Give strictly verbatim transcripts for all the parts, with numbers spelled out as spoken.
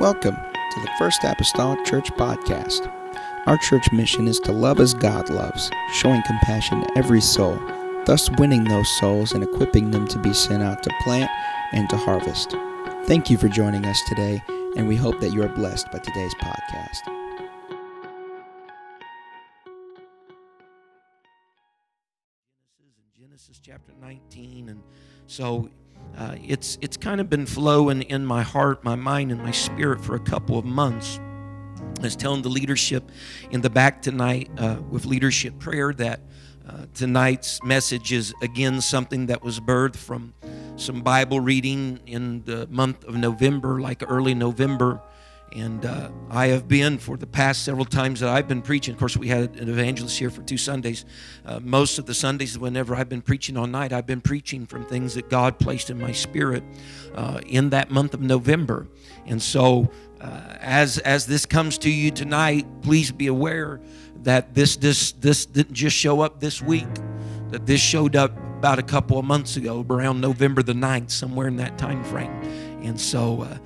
Welcome to the First Apostolic Church podcast. Our church mission is to love as God loves, showing compassion to every soul, thus winning those souls and equipping them to be sent out to plant and to harvest. Thank you for joining us today, and we hope that you are blessed by today's podcast. Genesis chapter nineteen, and so Uh, it's it's kind of been flowing in my heart, my mind, and my spirit for a couple of months. I was telling the leadership in the back tonight uh, with leadership prayer that uh, tonight's message is, again, something that was birthed from some Bible reading in the month of November, like early November. And uh, I have been, for the past several times that I've been preaching, of course, we had an evangelist here for two Sundays. Uh, most of the Sundays, whenever I've been preaching all night, I've been preaching from things that God placed in my spirit uh, in that month of November. And so uh, as as this comes to you tonight, please be aware that this this this didn't just show up this week, that this showed up about a couple of months ago, around November the ninth, somewhere in that time frame. And so Uh,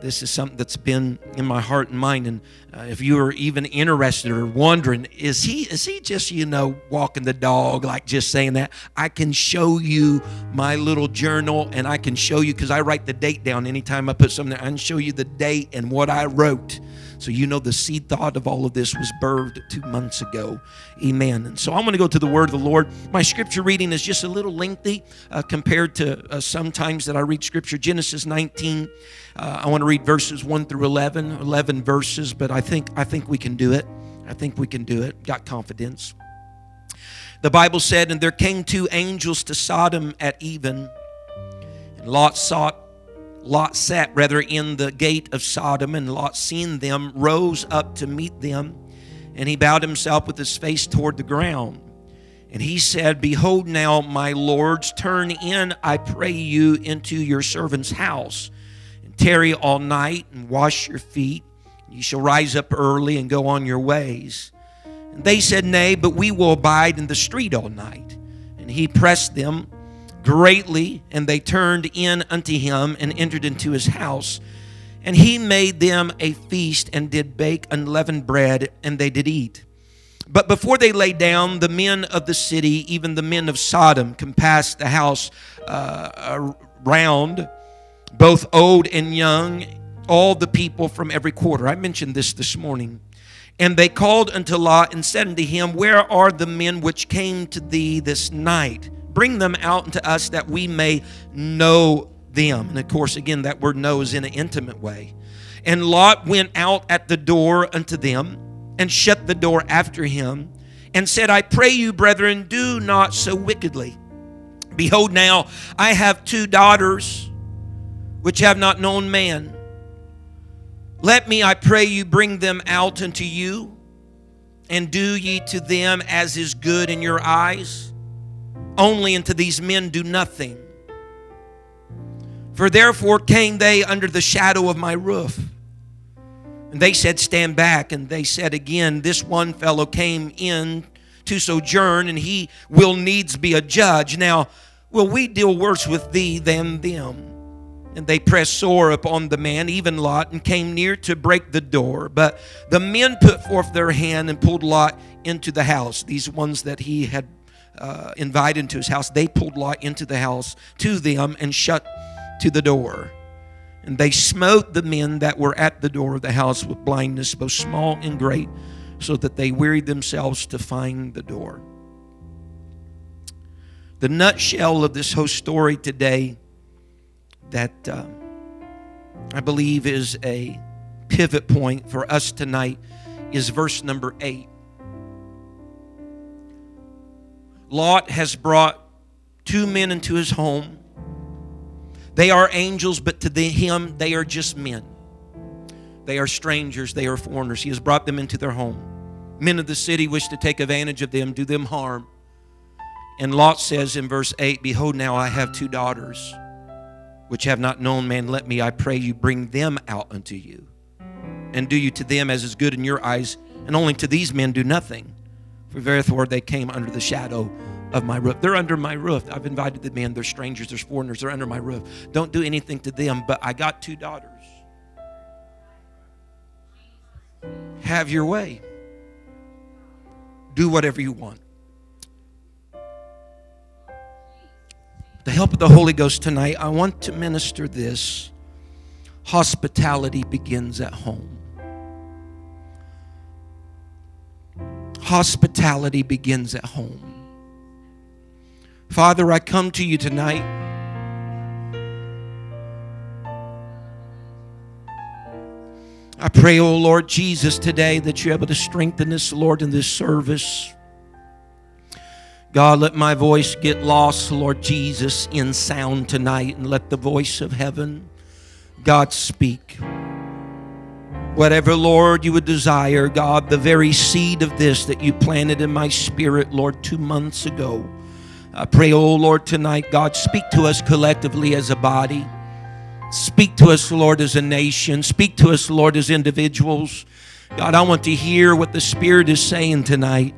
This is something that's been in my heart and mind. And uh, if you are even interested or wondering, is he is he just, you know, walking the dog, like just saying that? I can show you my little journal, and I can show you, because I write the date down anytime I put something there. I can show you the date and what I wrote. So you know the seed thought of all of this was birthed two months ago. Amen. And so I'm going to go to the Word of the Lord. My scripture reading is just a little lengthy uh, compared to uh, sometimes that I read scripture. Genesis nineteen, uh, I want to read verses one through eleven, eleven verses, but I think I think we can do it. I think we can do it. Got confidence. The Bible said, "And there came two angels to Sodom at even, and Lot sought Lot sat, rather, in the gate of Sodom, and Lot, seeing them, rose up to meet them, and he bowed himself with his face toward the ground. And he said, Behold now, my lords, turn in, I pray you, into your servant's house, and tarry all night, and wash your feet. You shall rise up early and go on your ways. And they said, Nay, but we will abide in the street all night. And he pressed them greatly, and they turned in unto him and entered into his house. And he made them a feast and did bake unleavened bread, and they did eat. But before they lay down, the men of the city, even the men of Sodom, compassed the house uh, round, both old and young, all the people from every quarter." I mentioned this this morning. "And they called unto Lot and said unto him, Where are the men which came to thee this night? Bring them out unto us that we may know them." And of course, again, that word know is in an intimate way. "And Lot went out at the door unto them and shut the door after him and said, I pray you, brethren, do not so wickedly. Behold now, I have two daughters which have not known man. Let me, I pray you, bring them out unto you, and do ye to them as is good in your eyes. Only unto these men do nothing. For therefore came they under the shadow of my roof. And they said, Stand back. And they said again, This one fellow came in to sojourn, and he will needs be a judge. Now will we deal worse with thee than them? And they pressed sore upon the man, even Lot, and came near to break the door. But the men put forth their hand and pulled Lot into the house." These ones that he had Uh, invited into his house, they pulled Lot into the house to them and shut to the door. "And they smote the men that were at the door of the house with blindness, both small and great, so that they wearied themselves to find the door." The nutshell of this whole story today, that uh, I believe is a pivot point for us tonight, is verse number eight. Lot has brought two men into his home. They are angels, but to the, him, they are just men. They are strangers. They are foreigners. He has brought them into their home. Men of the city wish to take advantage of them, do them harm. And Lot says in verse eight, "Behold, now I have two daughters, which have not known man. Let me, I pray you, bring them out unto you, and do you to them as is good in your eyes. And only to these men do nothing. For therefore they came under the shadow of my roof." They're under my roof. I've invited them in. They're strangers. They're foreigners. They're under my roof. Don't do anything to them, but I got two daughters. have your way. Do whatever you want. The help of the Holy Ghost tonight, I want to minister this. Hospitality begins at home. Hospitality begins at home. Father, I come to you tonight. I pray, oh Lord Jesus, today that you're able to strengthen us, Lord, in this service. God, let my voice get lost, Lord Jesus, in sound tonight, and let the voice of heaven, God, speak. Whatever, Lord, you would desire, God, the very seed of this that you planted in my spirit, Lord, two months ago. I pray, oh Lord, tonight, God, speak to us collectively as a body. Speak to us, Lord, as a nation. Speak to us, Lord, as individuals. God, I want to hear what the Spirit is saying tonight,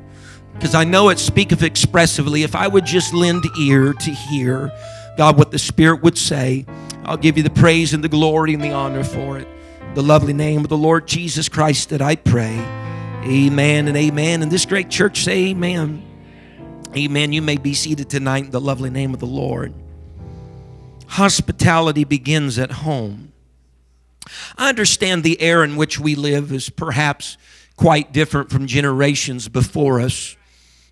because I know it speaketh expressively. If I would just lend ear to hear, God, what the Spirit would say, I'll give you the praise and the glory and the honor for it. The lovely name of the Lord Jesus Christ that I pray. Amen and amen. And this great church, say amen. Amen. You may be seated tonight in the lovely name of the Lord. Hospitality begins at home. I understand the era in which we live is perhaps quite different from generations before us.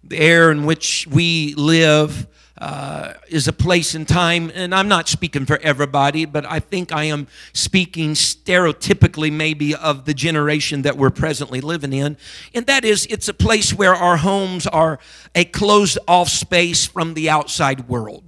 The era in which we live uh, is a place and time, and I'm not speaking for everybody, but I think I am speaking stereotypically maybe of the generation that we're presently living in, and that is, it's a place where our homes are a closed-off space from the outside world.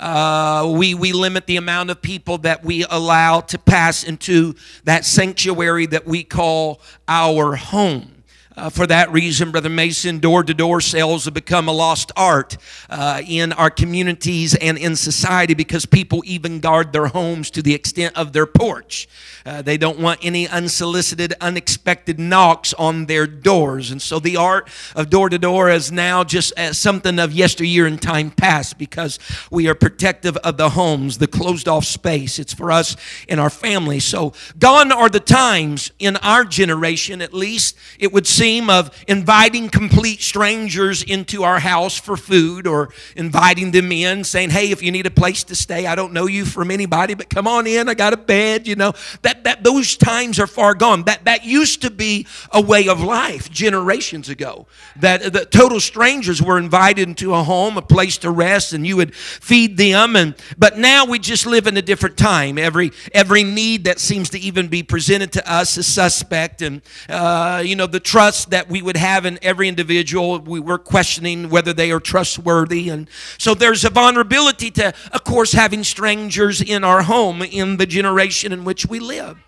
Uh, we, we limit the amount of people that we allow to pass into that sanctuary that we call our home. Uh, for that reason, Brother Mason, door-to-door sales have become a lost art uh, in our communities and in society, because people even guard their homes to the extent of their porch. Uh, they don't want any unsolicited, unexpected knocks on their doors. And so the art of door-to-door is now just uh, something of yesteryear and time past, because we are protective of the homes, the closed-off space. It's for us and our family. So gone are the times in our generation, at least it would seem, of inviting complete strangers into our house for food, or inviting them in, saying, hey, if you need a place to stay, I don't know you from anybody, but come on in, I got a bed, you know. That, that those times are far gone. That, that used to be a way of life generations ago, that the total strangers were invited into a home, a place to rest, and you would feed them. And but now we just live in a different time. Every, every need that seems to even be presented to us is suspect, and uh, you know, the trust that we would have in every individual, we were questioning whether they are trustworthy. And so there's a vulnerability to, of course, having strangers in our home in the generation in which we live.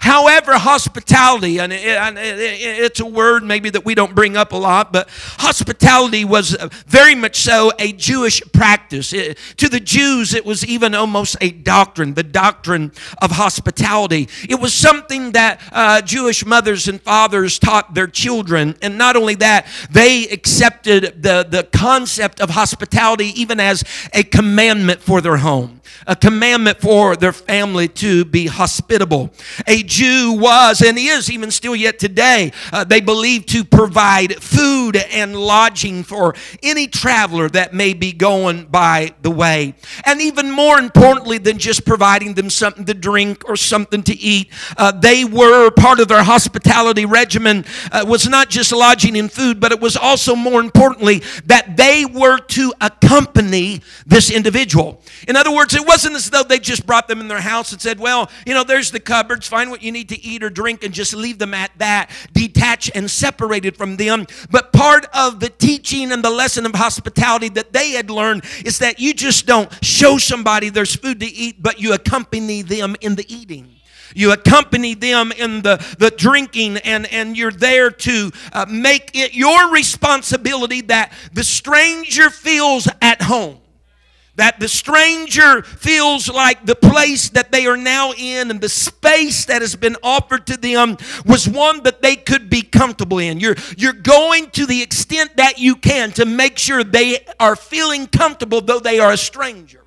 However, hospitality, and it's a word maybe that we don't bring up a lot, but hospitality was very much so a Jewish practice. It, to the Jews, it was even almost a doctrine, the doctrine of hospitality. It was something that uh, Jewish mothers and fathers taught their children, and not only that, they accepted the, the concept of hospitality even as a commandment for their home, a commandment for their family to be hospitable. A Jew was and is even still yet today, uh, they believe to provide food and lodging for any traveler that may be going by the way. And even more importantly than just providing them something to drink or something to eat, uh, they were part of their hospitality regimen uh, was not just lodging and food, but it was also more importantly that they were to accompany this individual. In other words, it wasn't as though they just brought them in their house and said, well, you know, there's the cupboards, find what you need to eat or drink, and just leave them at that, detached and separated from them. But part of the teaching and the lesson of hospitality that they had learned is that you just don't show somebody there's food to eat, but you accompany them in the eating. You accompany them in the, the drinking, and, and you're there to uh, make it your responsibility that the stranger feels at home. That the stranger feels like the place that they are now in and the space that has been offered to them was one that they could be comfortable in. You're, you're going to the extent that you can to make sure they are feeling comfortable, though they are a stranger.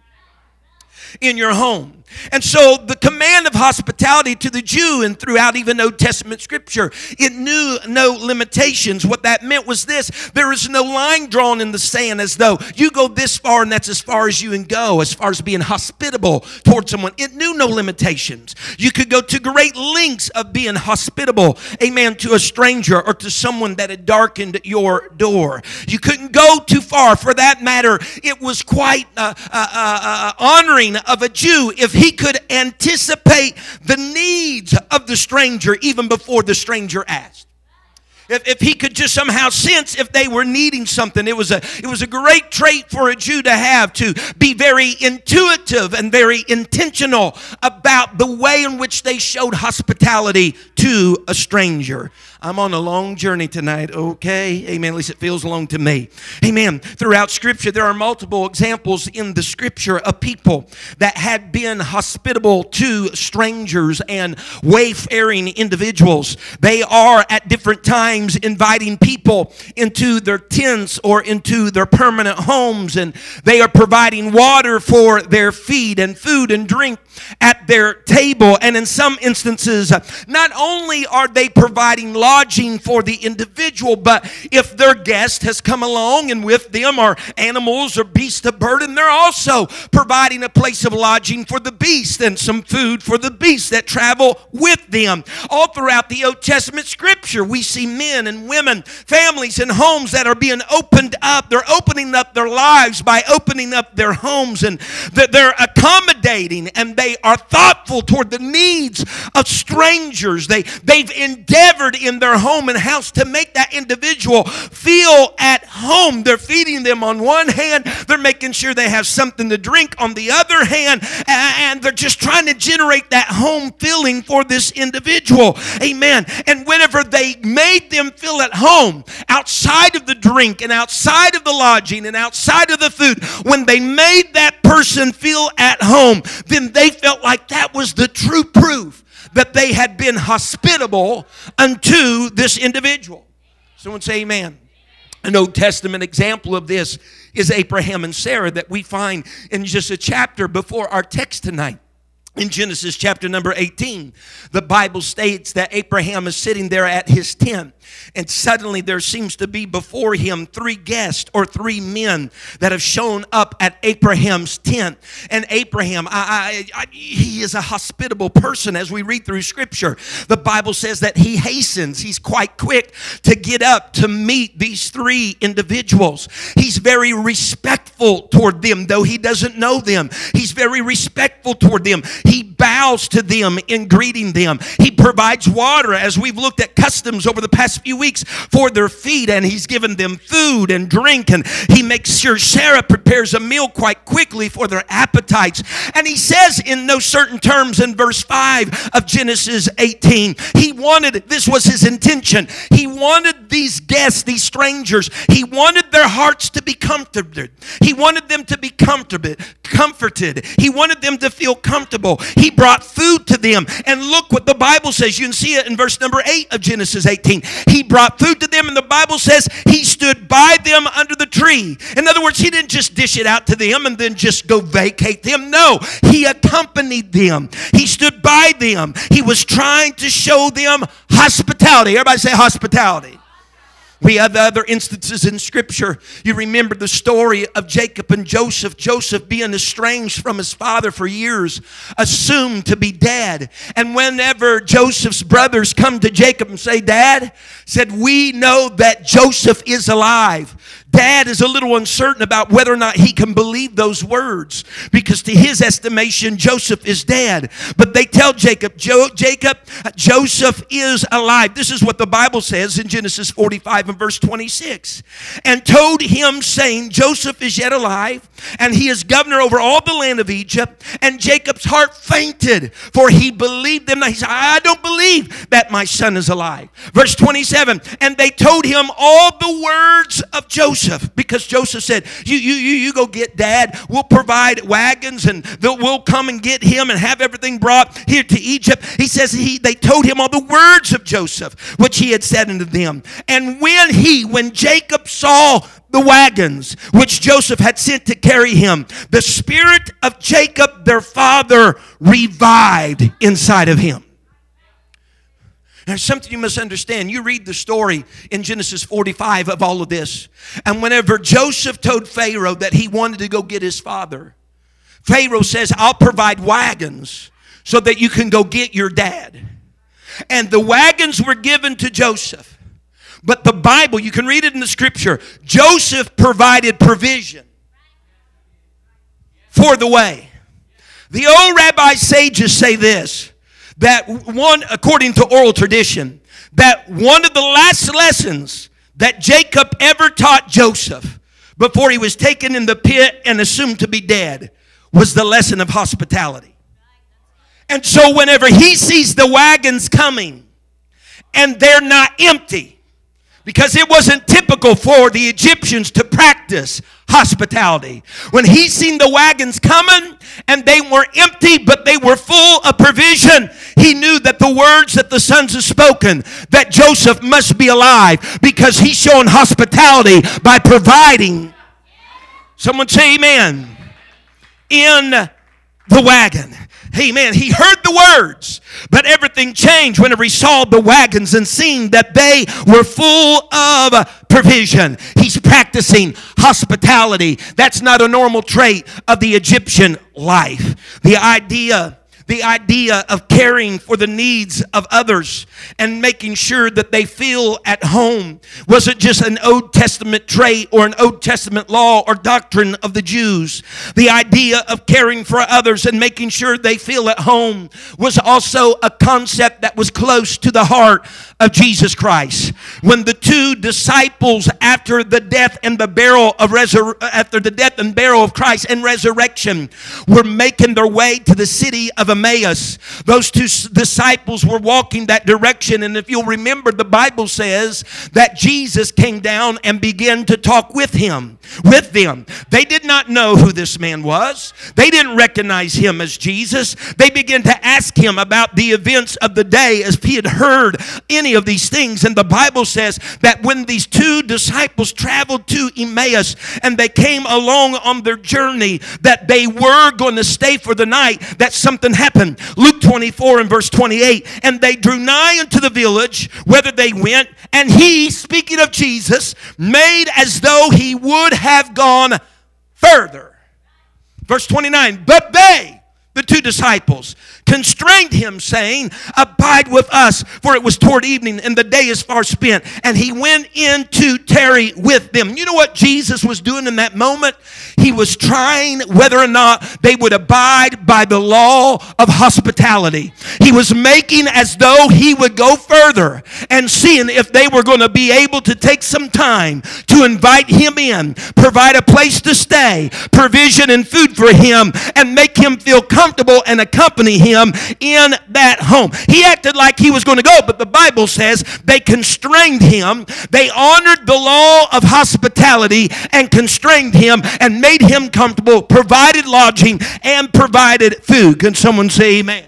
in your home. And so the command of hospitality to the Jew and throughout even Old Testament scripture, it knew no limitations. What that meant was this: there is no line drawn in the sand as though you go this far and that's as far as you can go, as far as being hospitable towards someone. It knew no limitations. You could go to great lengths of being hospitable, amen, to a stranger or to someone that had darkened your door. You couldn't go too far. For that matter, it was quite uh, uh, uh, honoring of a Jew if he could anticipate the needs of the stranger even before the stranger asked. If, if he could just somehow sense if they were needing something. It was a it was a great trait for a Jew to have, to be very intuitive and very intentional about the way in which they showed hospitality to a stranger. I'm on a long journey tonight, okay? Amen. At least it feels long to me. Amen. Throughout Scripture, there are multiple examples in the Scripture of people that had been hospitable to strangers and wayfaring individuals. They are at different times inviting people into their tents or into their permanent homes, and they are providing water for their feet and food and drink at their table. And in some instances, not only are they providing lodging for the individual, but if their guest has come along and with them are animals or beasts of burden, they're also providing a place of lodging for the beast and some food for the beasts that travel with them. All throughout the Old Testament scripture, we see men and women, families and homes that are being opened up. They're opening up their lives by opening up their homes, and that they're accommodating and they are thoughtful toward the needs of strangers. They, they've endeavored in their home and house to make that individual feel at home. They're feeding them on one hand. They're making sure they have something to drink on the other hand. And they're just trying to generate that home feeling for this individual. Amen. And whenever they made them feel at home, outside of the drink and outside of the lodging and outside of the food, when they made that person feel at home, then they felt like that was the true proof that they had been hospitable unto this individual. Someone say amen. An Old Testament example of this is Abraham and Sarah that we find in just a chapter before our text tonight. In Genesis chapter number eighteen, the Bible states that Abraham is sitting there at his tent, and suddenly there seems to be before him three guests or three men that have shown up at Abraham's tent. And Abraham, I, I, I, he is a hospitable person. As we read through Scripture, the Bible says that he hastens. He's quite quick to get up to meet these three individuals. He's very respectful toward them, though he doesn't know them. He's very respectful toward them. He bows to them in greeting them. He provides water, as we've looked at customs over the past few weeks, for their feet, and he's given them food and drink, and he makes sure Sarah prepares a meal quite quickly for their appetites. And he says in no certain terms in verse five of Genesis eighteen, he wanted, this was his intention, he wanted these guests, these strangers, he wanted their hearts to be comforted. He wanted them to be comforted. comforted. He wanted them to feel comfortable. He brought food to them. And look what the Bible says. You can see it in verse number eight of Genesis eighteen. He brought food to them, and the Bible says he stood by them under the tree. In other words, he didn't just dish it out to them and then just go vacate them. No, he accompanied them. He stood by them. He was trying to show them hospitality. Everybody say hospitality. We have other instances in Scripture. You remember the story of Jacob and Joseph. Joseph, being estranged from his father for years, assumed to be dead. And whenever Joseph's brothers come to Jacob and say, Dad, said, we know that Joseph is alive. Dad is a little uncertain about whether or not he can believe those words, because to his estimation, Joseph is dead. But they tell Jacob, jo- Jacob, Joseph is alive. This is what the Bible says in Genesis forty-five and verse twenty-six. And told him, saying, Joseph is yet alive, and he is governor over all the land of Egypt. And Jacob's heart fainted, for he believed them. He said, I don't believe that my son is alive. Verse twenty-seven. verse seven. And they told him all the words of Joseph, because Joseph said, you, you, you, you go get Dad. We'll provide wagons and we'll come and get him and have everything brought here to Egypt. He says he, they told him all the words of Joseph, which he had said unto them. And when he, when Jacob saw the wagons which Joseph had sent to carry him, the spirit of Jacob their father revived inside of him. There's something you must understand. You read the story in Genesis forty-five of all of this. And whenever Joseph told Pharaoh that he wanted to go get his father, Pharaoh says, I'll provide wagons so that you can go get your dad. And the wagons were given to Joseph. But the Bible, you can read it in the scripture, Joseph provided provision for the way. The old rabbi sages say this, that one, according to oral tradition, that one of the last lessons that Jacob ever taught Joseph before he was taken in the pit and assumed to be dead was the lesson of hospitality. And so whenever he sees the wagons coming and they're not empty, because it wasn't typical for the Egyptians to practice hospitality. When he seen the wagons coming and they were empty but they were full of provision, he knew that the words that the sons have spoken, that Joseph must be alive, because he's showing hospitality by providing. Someone say amen. In the wagon. Amen. He heard the words, but everything changed whenever he saw the wagons and seen that they were full of provision. He's practicing hospitality. That's not a normal trait of the Egyptian life. The idea, the idea of caring for the needs of others and making sure that they feel at home wasn't just an Old Testament trait or an Old Testament law or doctrine of the Jews. The idea of caring for others and making sure they feel at home was also a concept that was close to the heart of Jesus Christ. When the two disciples, after the death and the burial of resur- after the death and burial of Christ and resurrection, were making their way to the city of Emmaus, those two disciples were walking that direction. And if you'll remember, the Bible says that Jesus came down and began to talk with him, with them. They did not know who this man was. They didn't recognize him as Jesus. They began to ask him about the events of the day, as if he had heard any of these things. And the Bible says that when these two disciples traveled to Emmaus and they came along on their journey that they were going to stay for the night, that something happened. Luke twenty-four and verse twenty-eight, and they drew nigh unto the village whither they went, and he, speaking of Jesus, made as though he would have gone further. Verse twenty-nine, but they, the two disciples, constrained him, saying, abide with us, for it was toward evening, and the day is far spent. And he went in to tarry with them. You know what Jesus was doing in that moment? He was trying whether or not they would abide by the law of hospitality. He was making as though he would go further and seeing if they were going to be able to take some time to invite him in, provide a place to stay, provision and food for him, and make him feel comfortable and accompany him in that home. He acted like he was going to go, but the Bible says they constrained him. They honored the law of hospitality and constrained him and made him comfortable, provided lodging, and provided food. Can someone say amen?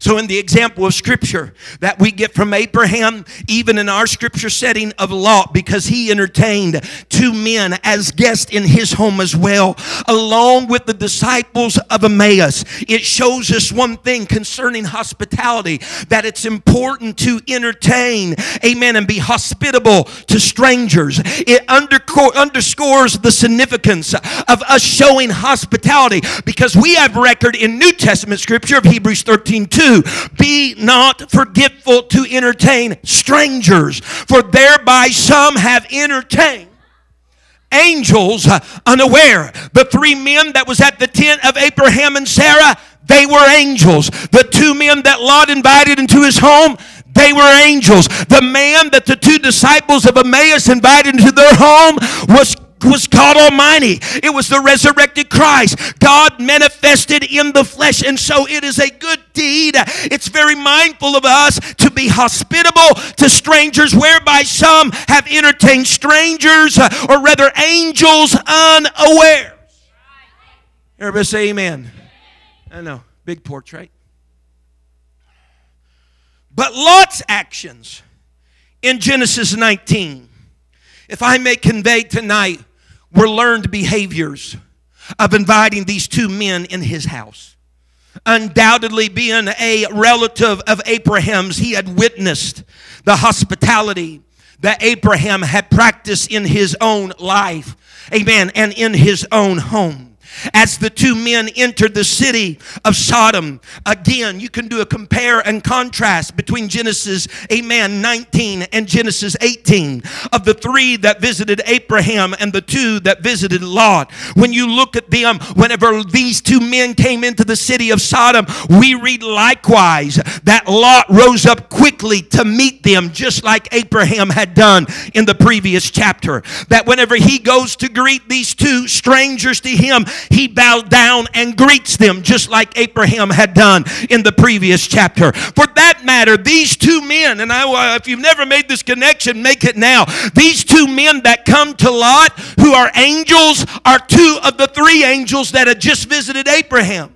So in the example of scripture that we get from Abraham, even in our scripture setting of Lot, because he entertained two men as guests in his home as well, along with the disciples of Emmaus, it shows us one thing concerning hospitality, that it's important to entertain, amen, and be hospitable to strangers. It underscores the significance of us showing hospitality, because we have record in New Testament scripture of Hebrews thirteen two, be not forgetful to entertain strangers, for thereby some have entertained angels unaware. The three men that was at the tent of Abraham and Sarah, they were angels. The two men that Lot invited into his home, they were angels. The man that the two disciples of Emmaus invited into their home was was called Almighty. It was the resurrected Christ, God manifested in the flesh. And so it is a good deed. It's very mindful of us to be hospitable to strangers, whereby some have entertained strangers, or rather angels, unawares. Everybody say amen. I know, big portrait. But Lot's actions in Genesis nineteen, if I may convey tonight, were learned behaviors of inviting these two men in his house. Undoubtedly, being a relative of Abraham's, he had witnessed the hospitality that Abraham had practiced in his own life, amen, and in his own home. As the two men entered the city of Sodom, again, you can do a compare and contrast between Genesis, amen, nineteen and Genesis eighteen, of the three that visited Abraham and the two that visited Lot. When you look at them, whenever these two men came into the city of Sodom, we read likewise that Lot rose up quickly to meet them, just like Abraham had done in the previous chapter. That whenever he goes to greet these two strangers to him, he bowed down and greets them, just like Abraham had done in the previous chapter. For that matter, these two men, and I, if you've never made this connection, make it now. These two men that come to Lot, who are angels, are two of the three angels that had just visited Abraham.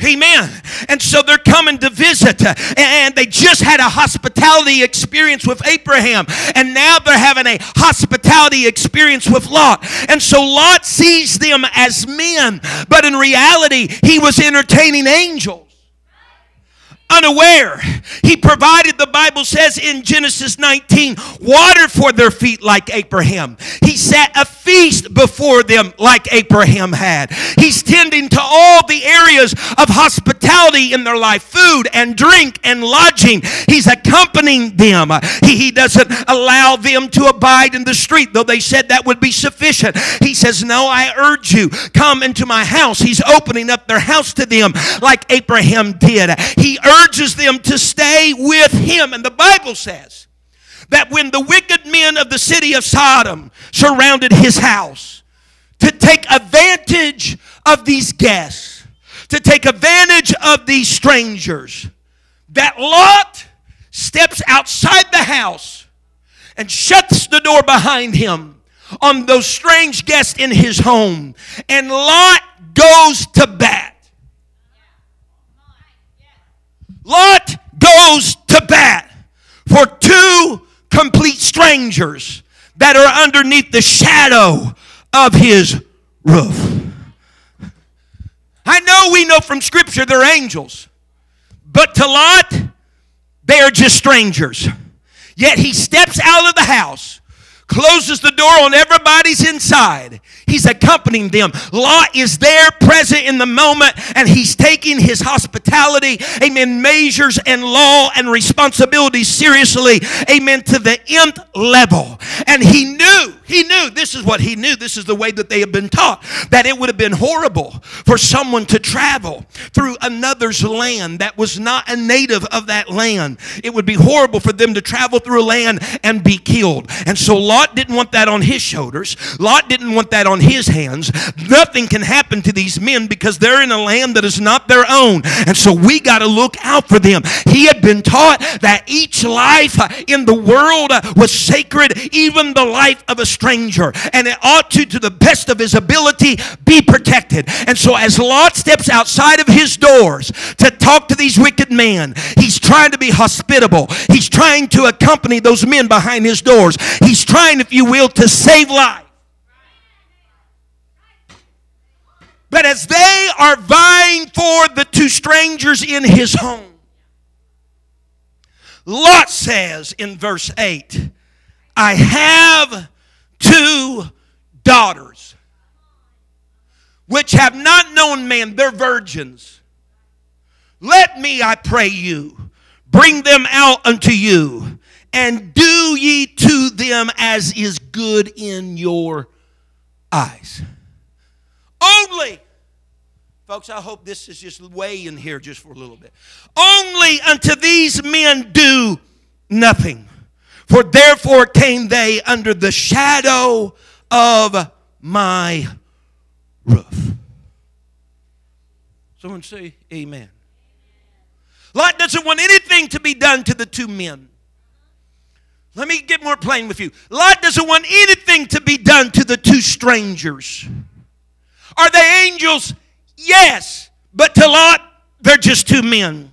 Amen. And so they're coming to visit, and they just had a hospitality experience with Abraham, and now they're having a hospitality experience with Lot. And so Lot sees them as men, but in reality, he was entertaining angels. Unaware, he provided, the Bible says in Genesis nineteen, water for their feet like Abraham. He set a feast before them like Abraham had. He's tending to all the areas of hospitality in their life, food and drink and lodging. He's accompanying them. He, he doesn't allow them to abide in the street, though they said that would be sufficient. He says, no, I urge you, come into my house. He's opening up their house to them like Abraham did. He urged urges them to stay with him. And the Bible says that when the wicked men of the city of Sodom surrounded his house to take advantage of these guests, to take advantage of these strangers, that Lot steps outside the house and shuts the door behind him on those strange guests in his home. And Lot goes to bat. Lot goes to bat for two complete strangers that are underneath the shadow of his roof. I know we know from Scripture they're angels, but to Lot, they are just strangers. Yet he steps out of the house, closes the door on everybody's inside. He's accompanying them. Lot is there, present in the moment, and he's taking his hospitality, amen, measures and law and responsibility seriously, amen, to the nth level. And he knew, he knew, this is what he knew, this is the way that they had been taught, that it would have been horrible for someone to travel through another's land that was not a native of that land. It would be horrible for them to travel through a land and be killed. And so Lot Lot didn't want that on his shoulders. Lot didn't want that on his hands. Nothing can happen to these men because they're in a land that is not their own. And so we got to look out for them. He had been taught that each life in the world was sacred, even the life of a stranger. And it ought to, to the best of his ability, be protected. And so as Lot steps outside of his doors to talk to these wicked men, he's trying to be hospitable. He's trying to accompany those men behind his doors. He's trying, if you will, to save life. But as they are vying for the two strangers in his home, Lot says in verse eight, I have two daughters which have not known man, they're virgins. Let me, I pray you, bring them out unto you, and do ye to them as is good in your eyes. Only, folks, I hope this is just way in here just for a little bit. Only unto these men do nothing. For therefore came they under the shadow of my roof. Someone say amen. Lot doesn't want anything to be done to the two men. Let me get more plain with you. Lot doesn't want anything to be done to the two strangers. Are they angels? Yes. But to Lot, they're just two men.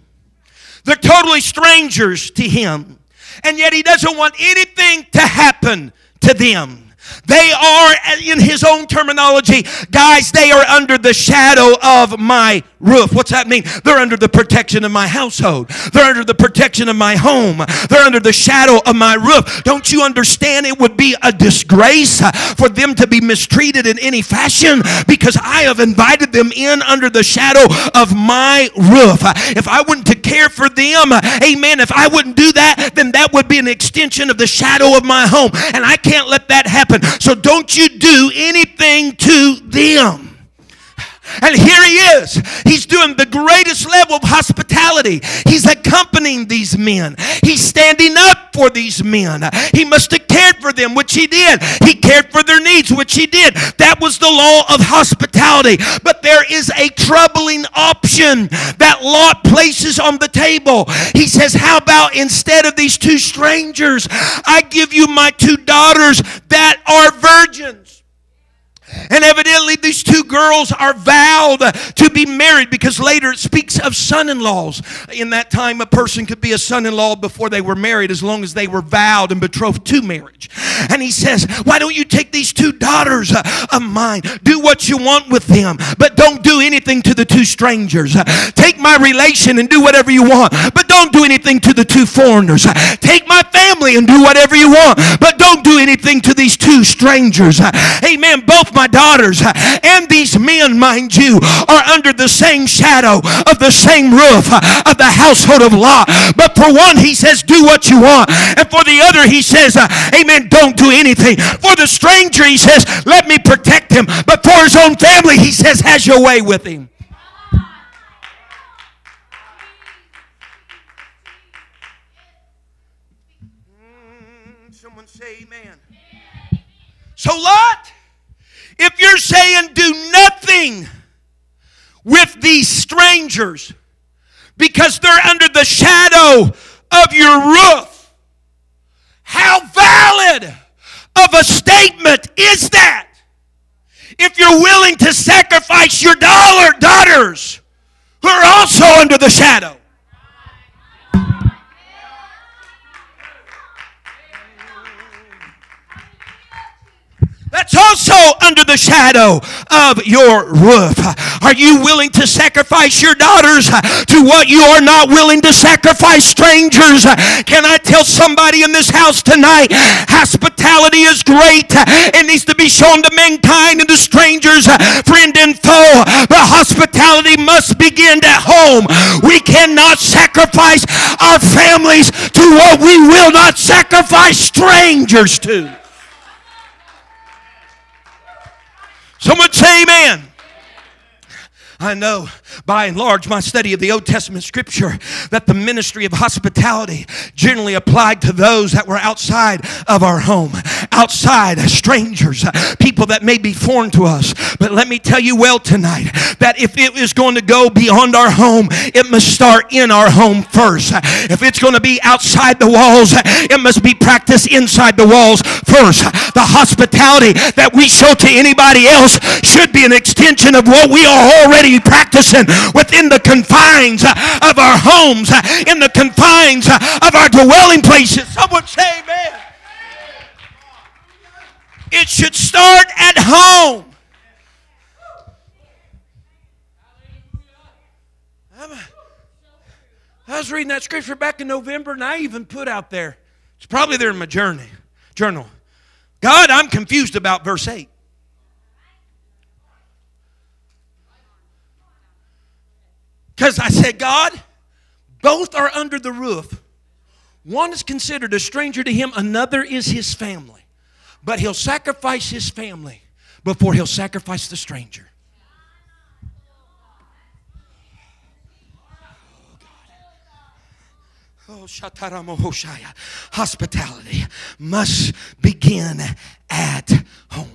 They're totally strangers to him. And yet he doesn't want anything to happen to them. They are, in his own terminology, guys, they are under the shadow of my roof. What's that mean? They're under the protection of my household. They're under the protection of my home. They're under the shadow of my roof. Don't you understand? It would be a disgrace for them to be mistreated in any fashion because I have invited them in under the shadow of my roof. If I wouldn't to care for them, amen, if I wouldn't do that, then that would be an extension of the shadow of my home. And I can't let that happen. So don't you do anything to them. And here he is. He's doing the greatest level of hospitality. He's accompanying these men. He's standing up for these men. He must have cared for them, which he did. He cared for their needs, which he did. That was the law of hospitality. But there is a troubling option that Lot places on the table. He says, how about instead of these two strangers, I give you my two daughters that are virgins. And evidently these two girls are vowed to be married because later it speaks of son-in-laws. In that time, a person could be a son-in-law before they were married as long as they were vowed and betrothed to marriage. And he says, why don't you take these two daughters of mine? Do what you want with them, but don't do anything to the two strangers. Take my relation and do whatever you want, but don't do anything to the two foreigners. Take my family and do whatever you want, but don't do anything to these two strangers. Amen. Both my daughters and these men, mind you, are under the same shadow of the same roof of the household of Lot. But for one, he says, do what you want. And for the other, he says, amen, don't do anything. For the stranger, he says, let me protect him. But for his own family, he says, has your way with him. Someone say amen. So Lot, if you're saying do nothing with these strangers because they're under the shadow of your roof, how valid of a statement is that? If you're willing to sacrifice your dollar daughters who are also under the shadow. That's also under the shadow of your roof. Are you willing to sacrifice your daughters to what you are not willing to sacrifice strangers? Can I tell somebody in this house tonight, hospitality is great. It needs to be shown to mankind and to strangers, friend and foe. But hospitality must begin at home. We cannot sacrifice our families to what we will not sacrifice strangers to. Someone say amen. I know, by and large, my study of the Old Testament Scripture, that the ministry of hospitality generally applied to those that were outside of our home, outside strangers, people that may be foreign to us. But let me tell you well tonight, that if it is going to go beyond our home, it must start in our home first. If it's going to be outside the walls, it must be practiced inside the walls first. The hospitality that we show to anybody else should be an extension of what we are already practicing within the confines of our homes, in the confines of our dwelling places. Someone say amen. It should start at home. I was reading that scripture back in November, and I even put out there, it's probably there in my journey, journal, God, I'm confused about verse eight. Because I said, God, both are under the roof. One is considered a stranger to him. Another is his family. But he'll sacrifice his family before he'll sacrifice the stranger. Oh, God. Oh, hospitality must begin at home.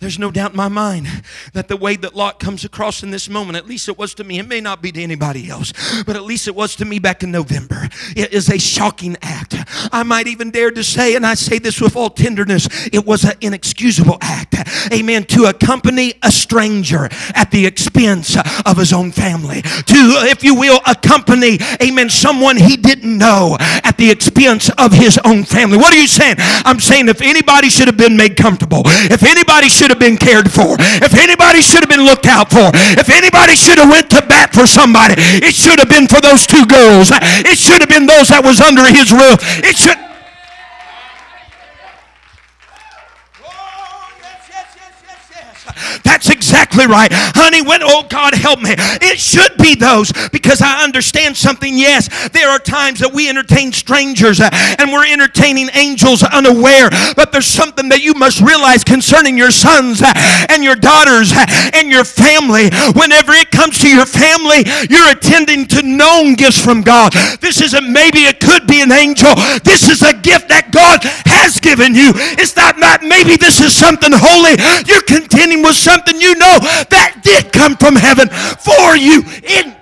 There's no doubt in my mind that the way that Lot comes across in this moment, at least it was to me, it may not be to anybody else, but at least it was to me back in November. It is a shocking act. I might even dare to say, and I say this with all tenderness, it was an inexcusable act. Amen. To accompany a stranger at the expense of his own family. To, if you will, accompany, amen, someone he didn't know at the expense of his own family. What are you saying? I'm saying if anybody should have been made comfortable, if anybody should have been cared for, if anybody should have been looked out for, if anybody should have went to bat for somebody, it should have been for those two girls. It should have been those that was under his roof. It should... That's exactly right. Honey, when, oh God, help me. It should be those, because I understand something. Yes, there are times that we entertain strangers uh, and we're entertaining angels unaware. But there's something that you must realize concerning your sons uh, and your daughters uh, and your family. Whenever it comes to your family, you're attending to known gifts from God. This isn't maybe it could be an angel. This is a gift that God has given you. It's not, not maybe this is something holy. You're contending with something you know that did come from heaven for you. In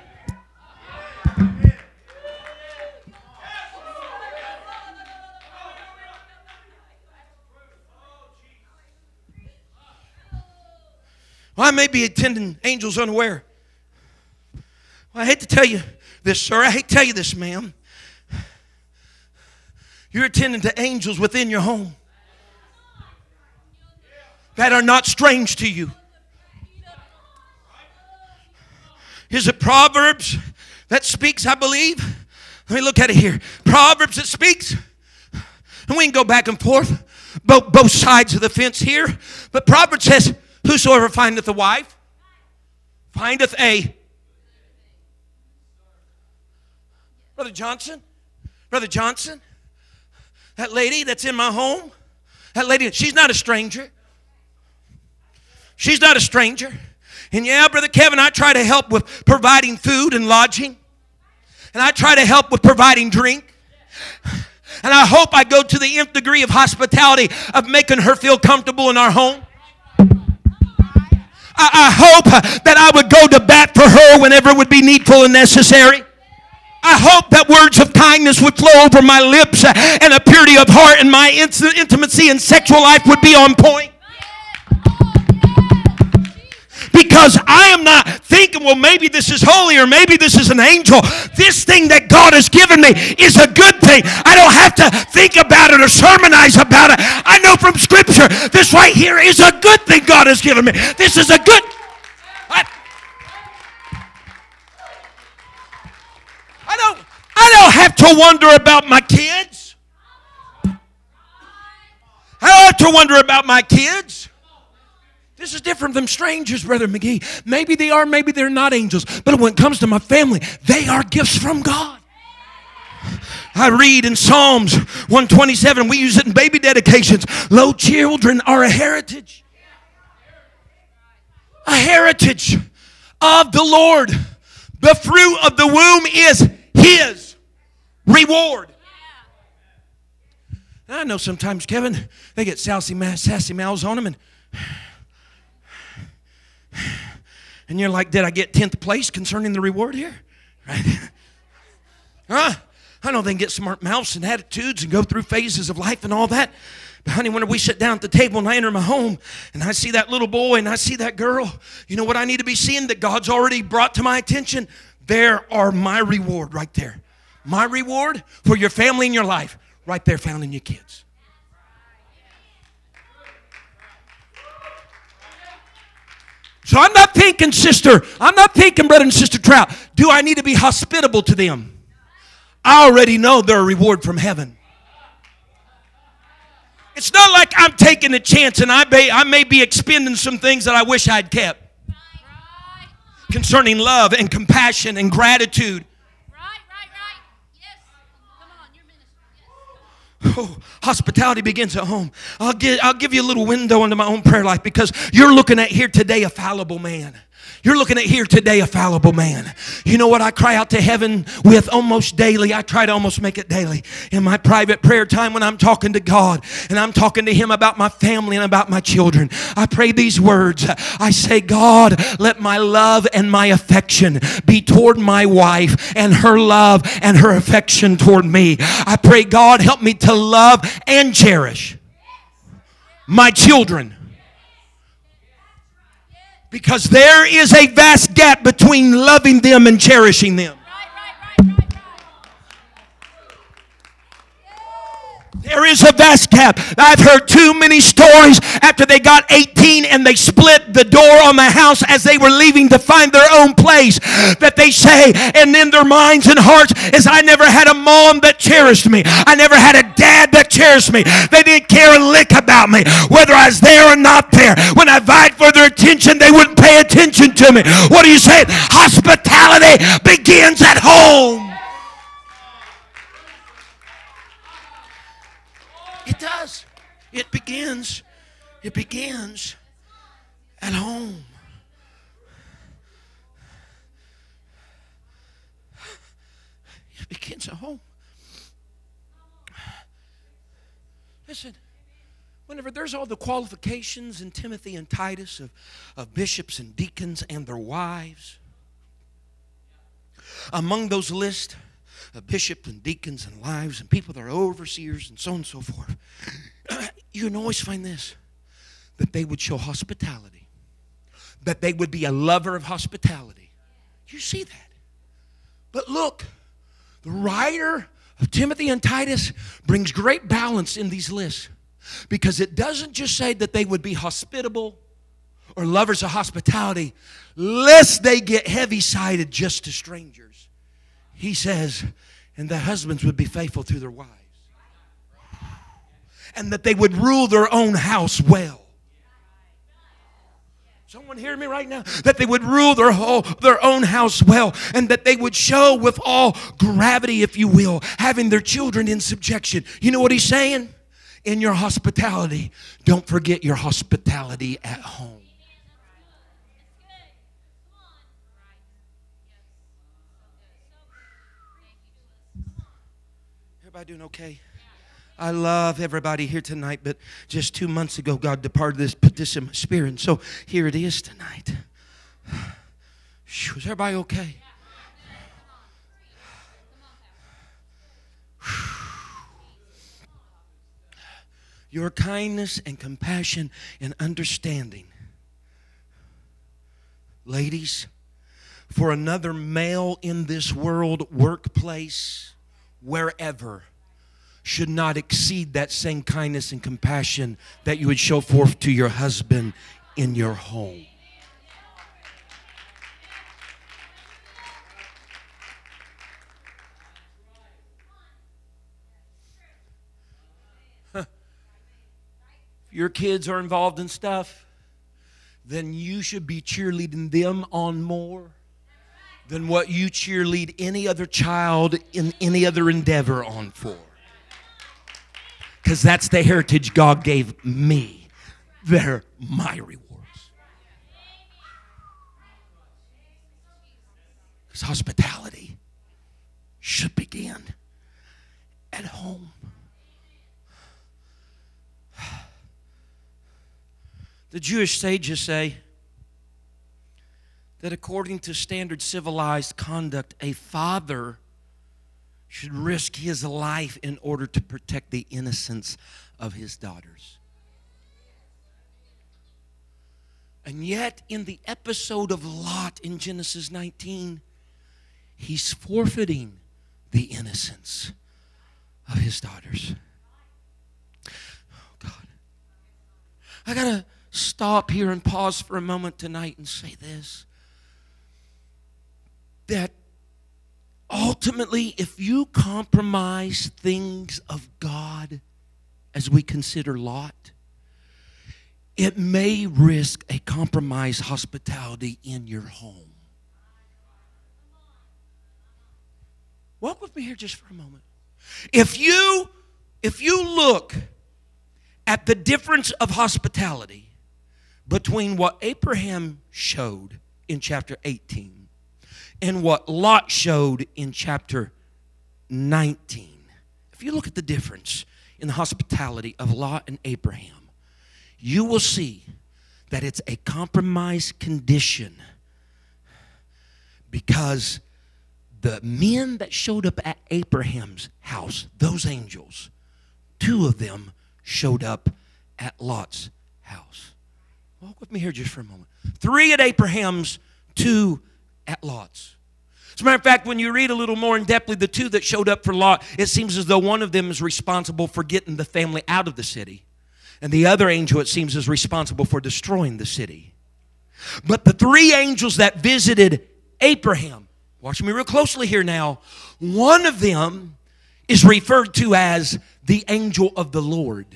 well, I may be attending angels unaware. Well, I hate to tell you this, sir. I hate to tell you this, ma'am. You're attending to angels within your home that are not strange to you. Is it Proverbs that speaks, I believe? Let me look at it here. Proverbs that speaks. And we can go back and forth. Both, both sides of the fence here. But Proverbs says, whosoever findeth a wife, findeth a. Brother Johnson, Brother Johnson, that lady that's in my home, that lady, she's not a stranger. She's not a stranger. And yeah, Brother Kevin, I try to help with providing food and lodging. And I try to help with providing drink. And I hope I go to the nth degree of hospitality of making her feel comfortable in our home. I, I hope that I would go to bat for her whenever it would be needful and necessary. I hope that words of kindness would flow over my lips and a purity of heart and my int- intimacy and sexual life would be on point. Because I am not thinking, well, maybe this is holy or maybe this is an angel. This thing that God has given me is a good thing. I don't have to think about it or sermonize about it. I know from Scripture, this right here is a good thing God has given me. This is a good... I, I don't, I don't have to wonder about my kids. I don't have to wonder about my kids. This is different than strangers, Brother McGee. Maybe they are, maybe they're not angels. But when it comes to my family, they are gifts from God. I read in Psalms one twenty-seven, we use it in baby dedications. Lo, children are a heritage. A heritage of the Lord. The fruit of the womb is His reward. And I know sometimes, Kevin, they get sassy, sassy mouths on them and... And you're like, did I get tenth place concerning the reward here? Right? Huh? I know they can get smart mouths and attitudes and go through phases of life and all that. But honey, when we sit down at the table and I enter my home and I see that little boy and I see that girl, you know what I need to be seeing that God's already brought to my attention? There are my reward right there. My reward for your family and your life right there found in your kids. So I'm not thinking, sister, I'm not thinking, brother and sister Trout, do I need to be hospitable to them? I already know they're a reward from heaven. It's not like I'm taking a chance and I may, I may be expending some things that I wish I'd kept. Right. Concerning love and compassion and gratitude. Right, right, right. Yes. Come on, your ministry. Yes. Oh, hospitality begins at home. I'll give, I'll give you a little window into my own prayer life because you're looking at here today a fallible man. You're looking at here today a fallible man. You know what I cry out to heaven with almost daily? I try to almost make it daily. In my private prayer time when I'm talking to God and I'm talking to Him about my family and about my children, I pray these words. I say, God, let my love and my affection be toward my wife and her love and her affection toward me. I pray, God, help me to love and cherish my children. Because there is a vast gap between loving them and cherishing them. Right, right, right, right. There is a vast gap. I've heard too many stories after they got eighteen and they split the door on the house as they were leaving to find their own place, that they say, and in their minds and hearts, is I never had a mom that cherished me. I never had a dad that cherished me. They didn't care a lick about me, whether I was there or not there. When I vied for their attention, they wouldn't pay attention to me. What do you say? Hospitality begins at home. It does. It begins. It begins at home. It begins at home. Listen, whenever there's all the qualifications in Timothy and Titus of, of bishops and deacons and their wives, among those lists of bishops and deacons and wives and people that are overseers and so on and so forth, you can always find this, that they would show hospitality, that they would be a lover of hospitality. You see that. But look, the writer of Timothy and Titus brings great balance in these lists, because it doesn't just say that they would be hospitable or lovers of hospitality, lest they get heavy-sided just to strangers. He says, and the husbands would be faithful to their wives, and that they would rule their own house well. Someone hear me right now? That they would rule their whole, their own house well, and that they would show with all gravity, if you will, having their children in subjection. You know what he's saying? In your hospitality, don't forget your hospitality at home. Everybody doing okay? I love everybody here tonight, but just two months ago, God departed this, put this in my spirit, and so here it is tonight. Is everybody okay? Your kindness and compassion and understanding, ladies, for another male in this world, workplace, wherever, should not exceed that same kindness and compassion that you would show forth to your husband in your home. Huh. If your kids are involved in stuff, then you should be cheerleading them on more than what you cheerlead any other child in any other endeavor on for. Because that's the heritage God gave me. They're my rewards. Because hospitality should begin at home. The Jewish sages say that according to standard civilized conduct, a father should risk his life in order to protect the innocence of his daughters. And yet, in the episode of Lot in Genesis nineteen, he's forfeiting the innocence of his daughters. Oh, God. I got to stop here and pause for a moment tonight and say this, that ultimately, if you compromise things of God, as we consider Lot, it may risk a compromised hospitality in your home. Walk with me here just for a moment. If you, if you look at the difference of hospitality between what Abraham showed in chapter eighteen and what Lot showed in chapter nineteen. If you look at the difference in the hospitality of Lot and Abraham, you will see that it's a compromised condition, because the men that showed up at Abraham's house, those angels, two of them showed up at Lot's house. Walk with me here just for a moment. Three at Abraham's, two at Lot's. As a matter of fact, when you read a little more in depthly, the two that showed up for Lot, it seems as though one of them is responsible for getting the family out of the city. And the other angel, it seems, is responsible for destroying the city. But the three angels that visited Abraham, watch me real closely here now, one of them is referred to as the angel of the Lord.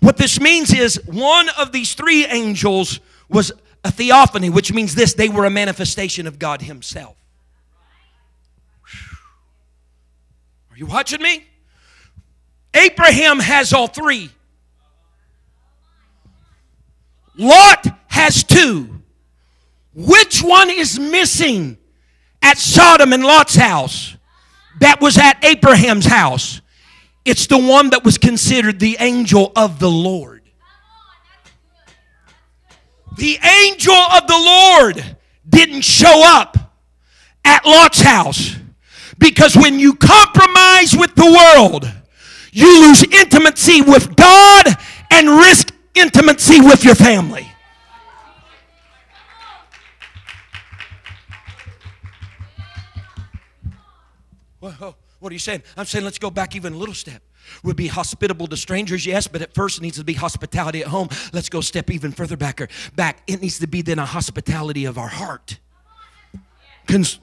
What this means is one of these three angels was a theophany, which means this: they were a manifestation of God himself. Are you watching me? Abraham has all three. Lot has two. Which one is missing at Sodom and Lot's house that was at Abraham's house? It's the one that was considered the angel of the Lord. The angel of the Lord didn't show up at Lot's house, because when you compromise with the world, you lose intimacy with God and risk intimacy with your family. Whoa, what are you saying? I'm saying let's go back even a little step. We'll be hospitable to strangers, yes, but at first it needs to be hospitality at home. Let's go step even further back. Or back. It needs to be then a hospitality of our heart. Cons-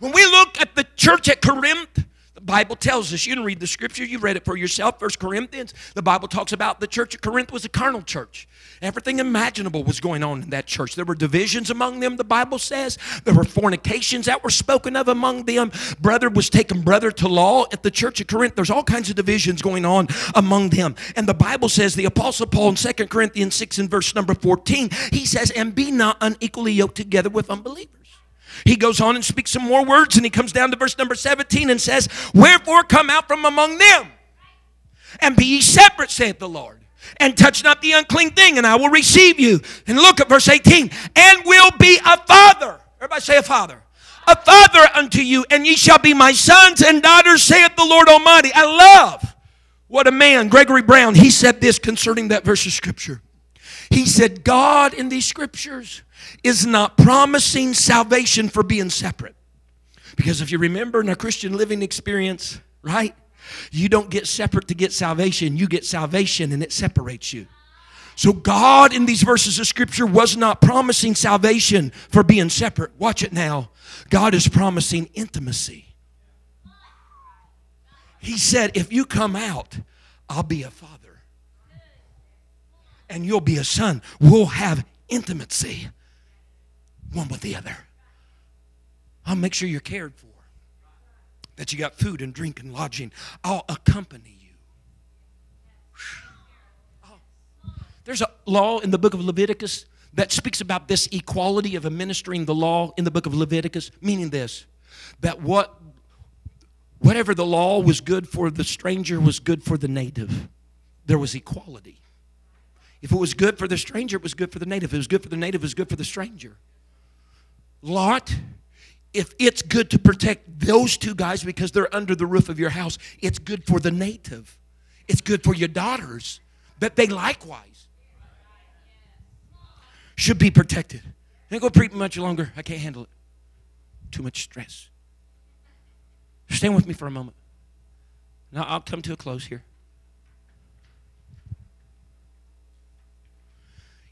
When we look at the church at Corinth, the Bible tells us, you can read the scripture, you've read it for yourself, First Corinthians, the Bible talks about the church at Corinth was a carnal church. Everything imaginable was going on in that church. There were divisions among them, the Bible says. There were fornications that were spoken of among them. Brother was taking brother to law at the church at Corinth. There's all kinds of divisions going on among them. And the Bible says, the Apostle Paul in Second Corinthians six and verse number fourteen, he says, and be not unequally yoked together with unbelievers. He goes on and speaks some more words, and he comes down to verse number seventeen and says, wherefore come out from among them, and be ye separate, saith the Lord, and touch not the unclean thing, and I will receive you. And look at verse eighteen, and will be a father. Everybody say a father. A father unto you, and ye shall be my sons and daughters, saith the Lord Almighty. I love what a man, Gregory Brown, he said this concerning that verse of Scripture. He said, God in these Scriptures is not promising salvation for being separate. Because if you remember in our Christian living experience, right? You don't get separate to get salvation. You get salvation and it separates you. So God in these verses of Scripture was not promising salvation for being separate. Watch it now. God is promising intimacy. He said, if you come out, I'll be a father. And you'll be a son. We'll have intimacy. One with the other. I'll make sure you're cared for. That you got food and drink and lodging. I'll accompany you. Oh. There's a law in the book of Leviticus that speaks about this equality of administering the law in the book of Leviticus. Meaning this. That what whatever the law was good for the stranger was good for the native. There was equality. If it was good for the stranger, it was good for the native. If it was good for the native, it was good for the stranger. Lot, if it's good to protect those two guys because they're under the roof of your house, it's good for the native. It's good for your daughters that they likewise should be protected. I ain't gonna preach much longer. I can't handle it. Too much stress. Stand with me for a moment. Now I'll come to a close here.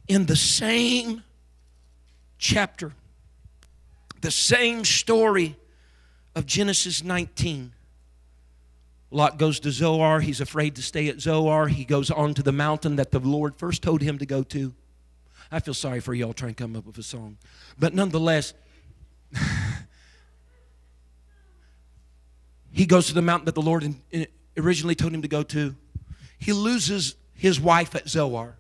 In the same chapter, the same story of Genesis nineteen. Lot goes to Zoar. He's afraid to stay at Zoar. He goes on to the mountain that the Lord first told him to go to. I feel sorry for y'all trying to come up with a song. But nonetheless, he goes to the mountain that the Lord originally told him to go to. He loses his wife at Zoar.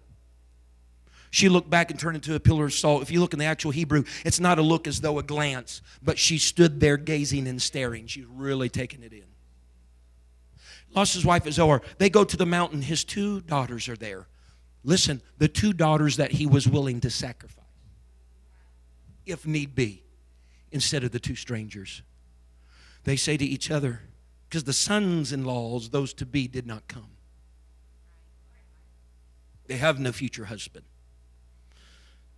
She looked back and turned into a pillar of salt. If you look in the actual Hebrew, it's not a look as though a glance, but she stood there gazing and staring. She's really taking it in. Lost his wife at Zoar. They go to the mountain. His two daughters are there. Listen, the two daughters that he was willing to sacrifice, if need be, instead of the two strangers. They say to each other, because the sons-in-laws, those to be, did not come. They have no future husband.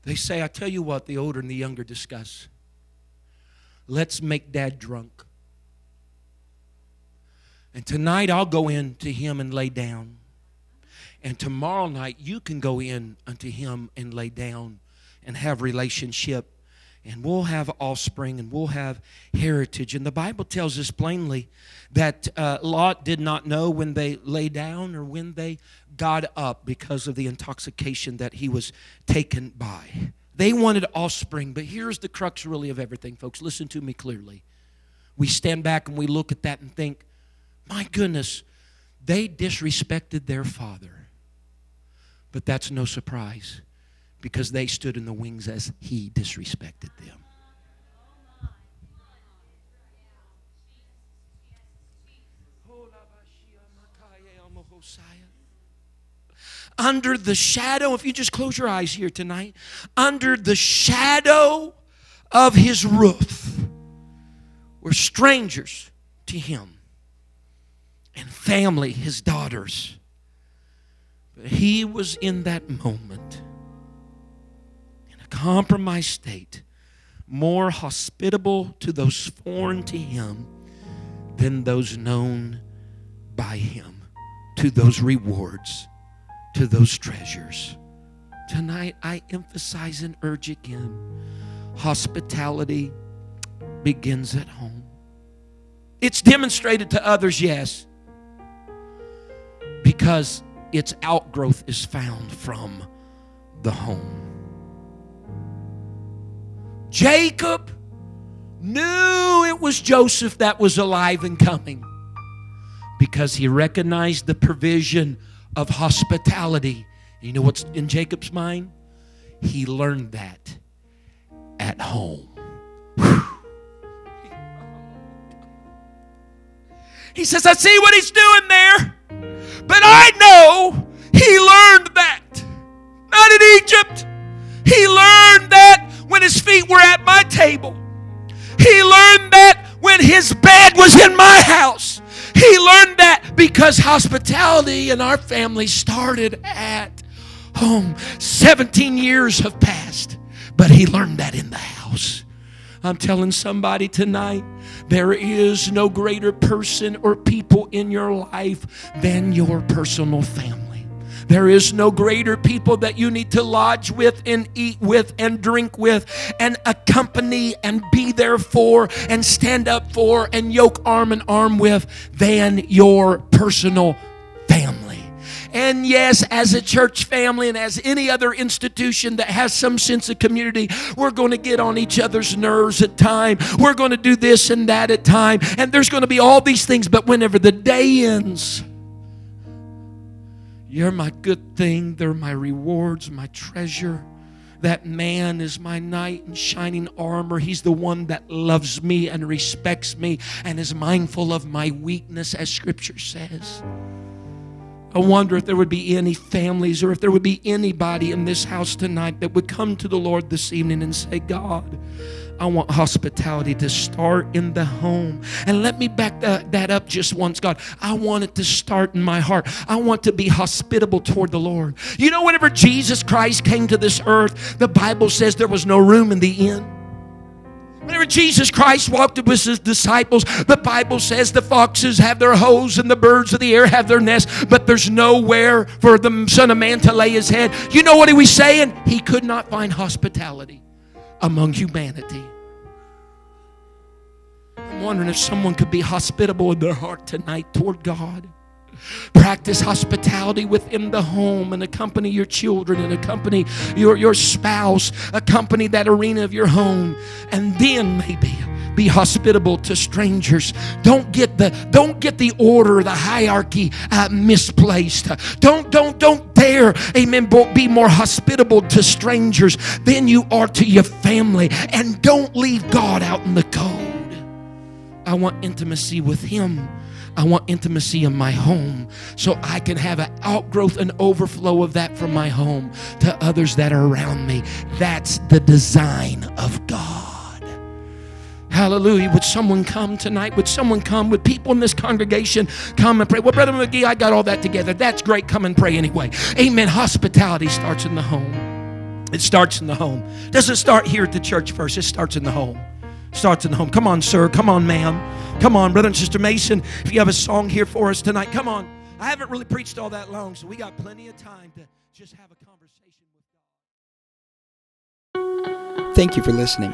They say, I tell you what, the older and the younger discuss. Let's make Dad drunk. And tonight I'll go in to him and lay down. And tomorrow night you can go in unto him and lay down and have relationship. And we'll have offspring and we'll have heritage. And the Bible tells us plainly that uh, Lot did not know when they lay down or when they got up because of the intoxication that he was taken by. They wanted offspring, but here's the crux really of everything, folks. Listen to me clearly. We stand back and we look at that and think, my goodness, they disrespected their father. But that's no surprise, because they stood in the wings as he disrespected them. Under the shadow, if you just close your eyes here tonight, under the shadow of his roof were strangers to him and family, his daughters. But he was in that moment, compromised state, more hospitable to those foreign to him than those known by him, to those rewards, to those treasures. Tonight I emphasize and urge again, hospitality begins at home. It's demonstrated to others, yes, because its outgrowth is found from the home. Jacob knew it was Joseph that was alive and coming because he recognized the provision of hospitality. You know what's in Jacob's mind? He learned that at home. Whew. He says, I see what he's doing there, but I know he learned that. Not in Egypt. He learned that when his feet were at my table. He learned that when his bed was in my house. He learned that because hospitality in our family started at home. seventeen years have passed, but he learned that in the house. I'm telling somebody tonight, there is no greater person or people in your life than your personal family. There is no greater people that you need to lodge with and eat with and drink with and accompany and be there for and stand up for and yoke arm in arm with than your personal family. And yes, as a church family and as any other institution that has some sense of community, we're going to get on each other's nerves at time. We're going to do this and that at time. And there's going to be all these things. But whenever the day ends, you're my good thing. They're my rewards, my treasure. That man is my knight in shining armor. He's the one that loves me and respects me and is mindful of my weakness, as Scripture says. I wonder if there would be any families or if there would be anybody in this house tonight that would come to the Lord this evening and say, God, I want hospitality to start in the home. And let me back the, that up just once, God. I want it to start in my heart. I want to be hospitable toward the Lord. You know, whenever Jesus Christ came to this earth, the Bible says there was no room in the inn. Whenever Jesus Christ walked with his disciples, the Bible says the foxes have their holes and the birds of the air have their nests, but there's nowhere for the Son of Man to lay his head. You know what he was saying? He could not find hospitality among humanity. I'm wondering if someone could be hospitable in their heart tonight toward God. Practice hospitality within the home and accompany your children and accompany your, your spouse. Accompany that arena of your home. And then maybe Be hospitable to strangers. Don't get the don't get the order, the hierarchy uh, misplaced. Don't don't don't dare, amen, be more hospitable to strangers than you are to your family. And don't leave God out in the cold. I want intimacy with Him. I want intimacy in my home so I can have an outgrowth and overflow of that from my home to others that are around me. That's the design of God. Hallelujah. Would someone come tonight? Would someone come? Would people in this congregation come and pray? Well, Brother McGee, I got all that together. That's great. Come and pray anyway. Amen. Hospitality starts in the home. It starts in the home. It doesn't start here at the church first. It starts in the home. Starts in the home. Come on, sir. Come on, ma'am. Come on, Brother and Sister Mason. If you have a song here for us tonight, come on. I haven't really preached all that long, so we got plenty of time to just have a conversation with God. Thank you for listening.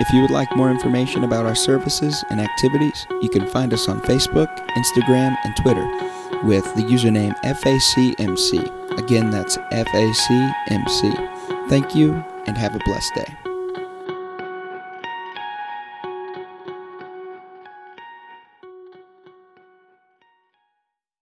If you would like more information about our services and activities, you can find us on Facebook, Instagram, and Twitter with the username F A C M C. Again, that's F A C M C. Thank you, and have a blessed day.